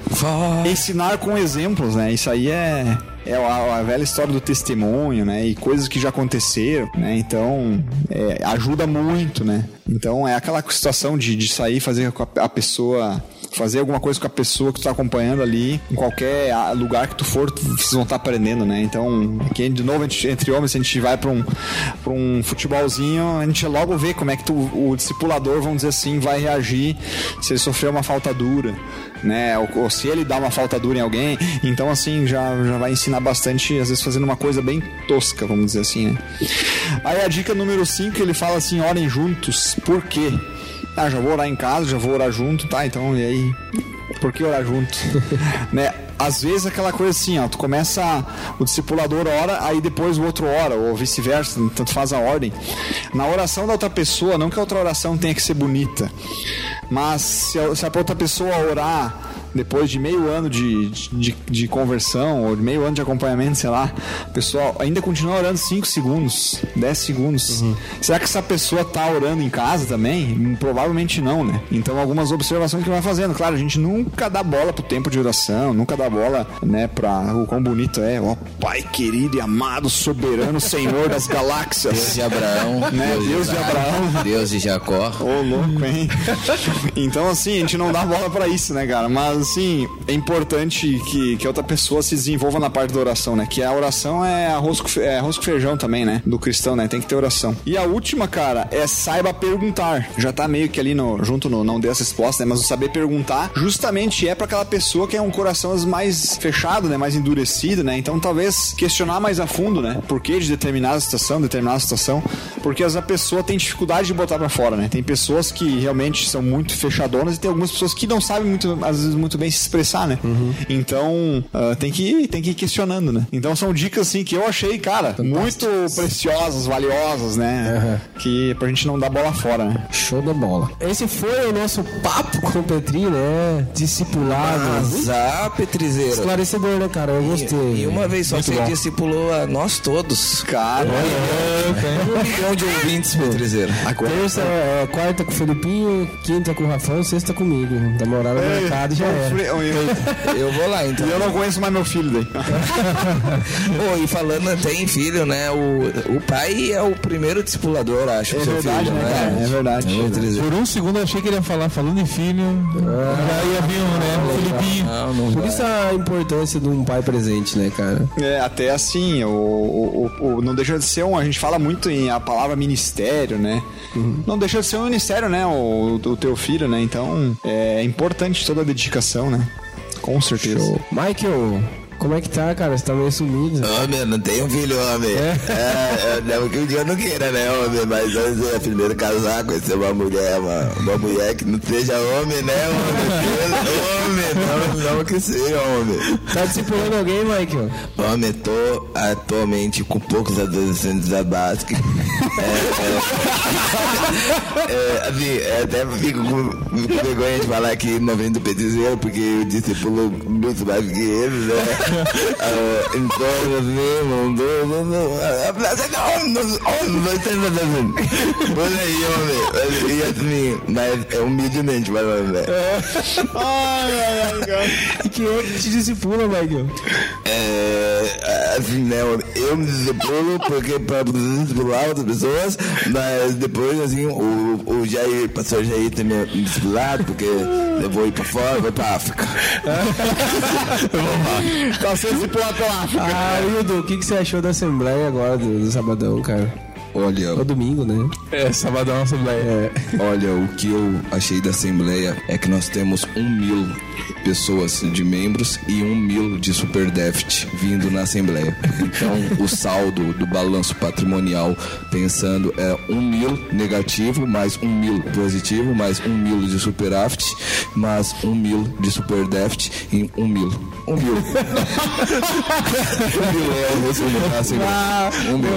Ensinar com exemplos, né? Isso aí é... É a, a velha história do testemunho, né? E coisas que já aconteceram, né? Então, é, ajuda muito, né? Então, é aquela situação de, de sair, fazer com a, a pessoa... Fazer alguma coisa com a pessoa que tu tá acompanhando ali, em qualquer lugar que tu for, tu, vocês vão estar tá aprendendo, né? Então, aqui, de novo, gente, entre homens, se a gente vai pra um, pra um futebolzinho, a gente logo vê como é que tu, o discipulador, vamos dizer assim, vai reagir se ele sofrer uma falta dura, né? Ou, ou se ele dá uma falta dura em alguém. Então, assim, já, já vai ensinar bastante, às vezes fazendo uma coisa bem tosca, vamos dizer assim, né? Aí a dica número cinco, ele fala assim, orem juntos. Por quê? Ah, já vou orar em casa, já vou orar junto, tá? Então, e aí? Por que orar junto? Né? Às vezes aquela coisa assim, ó, tu começa, o discipulador ora, aí depois o outro ora, ou vice-versa, tanto faz a ordem. Na oração da outra pessoa, não que a outra oração tenha que ser bonita, mas se a, se a outra pessoa orar depois de meio ano de, de, de conversão, ou de meio ano de acompanhamento, sei lá, a pessoa ainda continua orando cinco segundos, dez segundos. Uhum. Será que essa pessoa tá orando em casa também? Provavelmente não, né? Então, algumas observações que vai fazendo. Claro, a gente nunca dá bola pro tempo de oração, nunca dá bola, né, pra o quão bonito é. Ó, Pai querido e amado, soberano, Senhor das galáxias. Deus de Abraão. Né? Deus, Deus de Abraão. Deus de Jacó. Ô, oh, louco, hein? Então, assim, a gente não dá bola pra isso, né, cara? Mas assim, é importante que, que outra pessoa se desenvolva na parte da oração, né? Que a oração é arroz com, é arroz com feijão também, né? Do cristão, né? Tem que ter oração. E a última, cara, é saiba perguntar. Já tá meio que ali no, junto no não dê essa resposta, né? Mas o saber perguntar justamente é pra aquela pessoa que é um coração mais fechado, né? Mais endurecido, né? Então talvez questionar mais a fundo, né? Por que de determinada situação, determinada situação. Porque a pessoa tem dificuldade de botar pra fora, né? Tem pessoas que realmente são muito fechadonas e tem algumas pessoas que não sabem muito, às vezes, muito bem se expressar, né? Uhum. Então, uh, tem, que, tem que ir questionando, né? Então, são dicas, assim, que eu achei, cara, muito preciosas, valiosas, né? Uhum. Que pra gente não dar bola fora, né? Show da bola. Esse foi o nosso papo com o Petri, né? Discipulado. Mas, ah, Petrizeira. Esclarecedor, né, cara? Eu gostei. E, e uma vez só muito você bom. Discipulou a nós todos. Cara, é, é, é. Um milhão de ouvintes, Petrizeira. Terça, é, quarta com o Felipinho, quinta com o Rafão, sexta comigo. Da moral no mercado, já Eu, eu vou lá, então. E eu não conheço mais meu filho daí. Pô, e falando até em filho, né? O, o pai é o primeiro discipulador, acho. É verdade, filho, né? É, é verdade. É, por um segundo eu achei que ele ia falar, falando em filho, ah, já ia vir um, né? O Felipinho. Não, não por isso a importância de um pai presente, né, cara? É, até assim, o, o, o, não deixa de ser um. A gente fala muito em a palavra ministério, né? Uhum. Não deixa de ser um ministério, né? O, o teu filho, né? Então, é importante toda a dedicação. Né? Com certeza. Show. Michael, como é que tá, cara? Você tá meio sumido. Homem, eu não tenho filho, homem. É, não é, que um dia eu não queira, né, homem? Mas antes é primeiro casar, conhecer uma mulher, uma, uma mulher que não seja homem, né, homem? Homem, não, não que seja homem. Tá discipulando alguém, Michael? Homem, tô atualmente com poucos adolescentes da Basque. É, é, é, assim, é, até fico com, com vergonha de falar que não vem do Petrizeira, porque eu discipulo muito mais do que eles, né? Então, mas é humildemente, vai lá, velho. Ai, ai, ai, que é que te discipula, Michael? É, assim, né, eu me discipulo porque pra discipular outras pessoas, mas depois, assim, o, o Jair, o pastor Jair tem me discipulado, porque eu vou ir pra fora, vou pra África. Vamos lá. Passou esse ponto lá. Ah, Dudu, o que, que você achou da Assembleia agora do, do sabadão, cara? Olha... É domingo, né? É, sabadão, Assembleia. É. Olha, o que eu achei da Assembleia é que nós temos um mil pessoas de membros e um mil de super déficit vindo na Assembleia. Então, o saldo do balanço patrimonial, pensando, é um mil negativo, mais um mil positivo, mais um mil de superávit, mais um mil de super déficit e um mil. Um mil. Um mil é o nosso na Assembleia. Ah, um mil.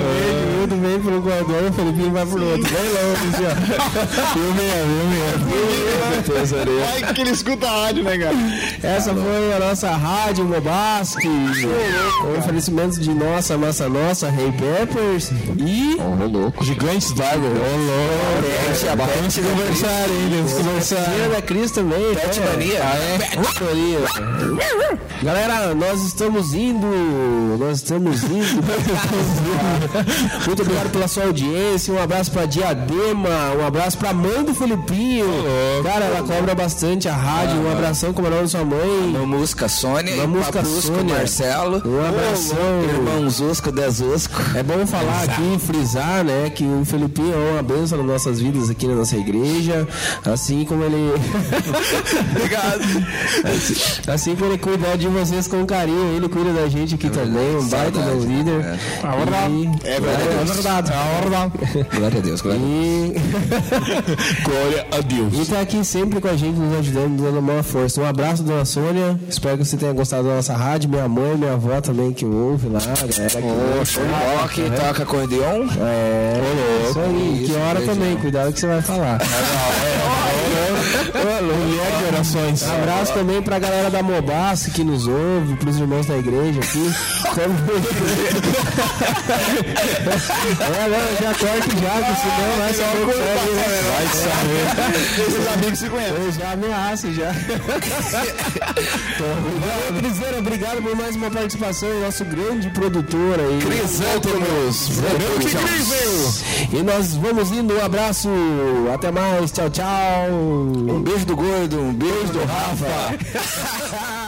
Muito bem, pelo o Felipinho vai pro outro. Vai longe, ó. Eu mesmo, eu mesmo. Ai, que ele escuta a rádio, né, cara? Essa Alô. Foi a nossa Rádio Mobasque. Um oferecimento de nossa, nossa, nossa, Ray Peppers e... Oh, louco. Gigante Barber. Ô, louco. Vamos conversar, hein? Vamos conversar. Vera Cruz também. Pet Mania. Pet Mania. Galera, nós estamos indo. Nós estamos indo. Muito obrigado pela sua audiência, um abraço pra Diadema, um abraço pra mãe do Felipinho. Olá, cara, ela cobra bastante a rádio, ah, um abração com o nome da sua mãe. Uma música Sônia, uma música Sônia, Marcelo. Um abração. Irmão Zosco, Zosco. É bom falar Exato. Aqui, frisar, né, que o Felipinho é uma bênção nas nossas vidas aqui na nossa igreja, assim como ele... Obrigado. Assim, assim como ele cuida de vocês com carinho, ele cuida da gente aqui é também, um baita do líder. É, e... é verdade. Verdade, glória a Deus, glória e... glória a Deus. E tá aqui sempre com a gente, nos ajudando, nos dando a maior força. Um abraço, dona Sônia. Espero que você tenha gostado da nossa rádio. Minha mãe, minha avó também que ouve lá, galera. Que Oxe, ouve, que toca, toca acordeão. É, é isso aí. Isso, que hora beijão. Também, cuidado que você vai falar. Um abraço também pra galera da Mobasque que nos ouve, pros irmãos da igreja aqui. É, não, já corto já, que senão vai saber. Vai saber. Esses amigos se conhecem. Eu já ameaço, já. Então, Petrizeira, obrigado por mais uma participação do nosso grande produtor aí. Crisântemos. E nós vamos indo, um abraço. Até mais, tchau, tchau. Um beijo do gordo, um beijo do Rafa.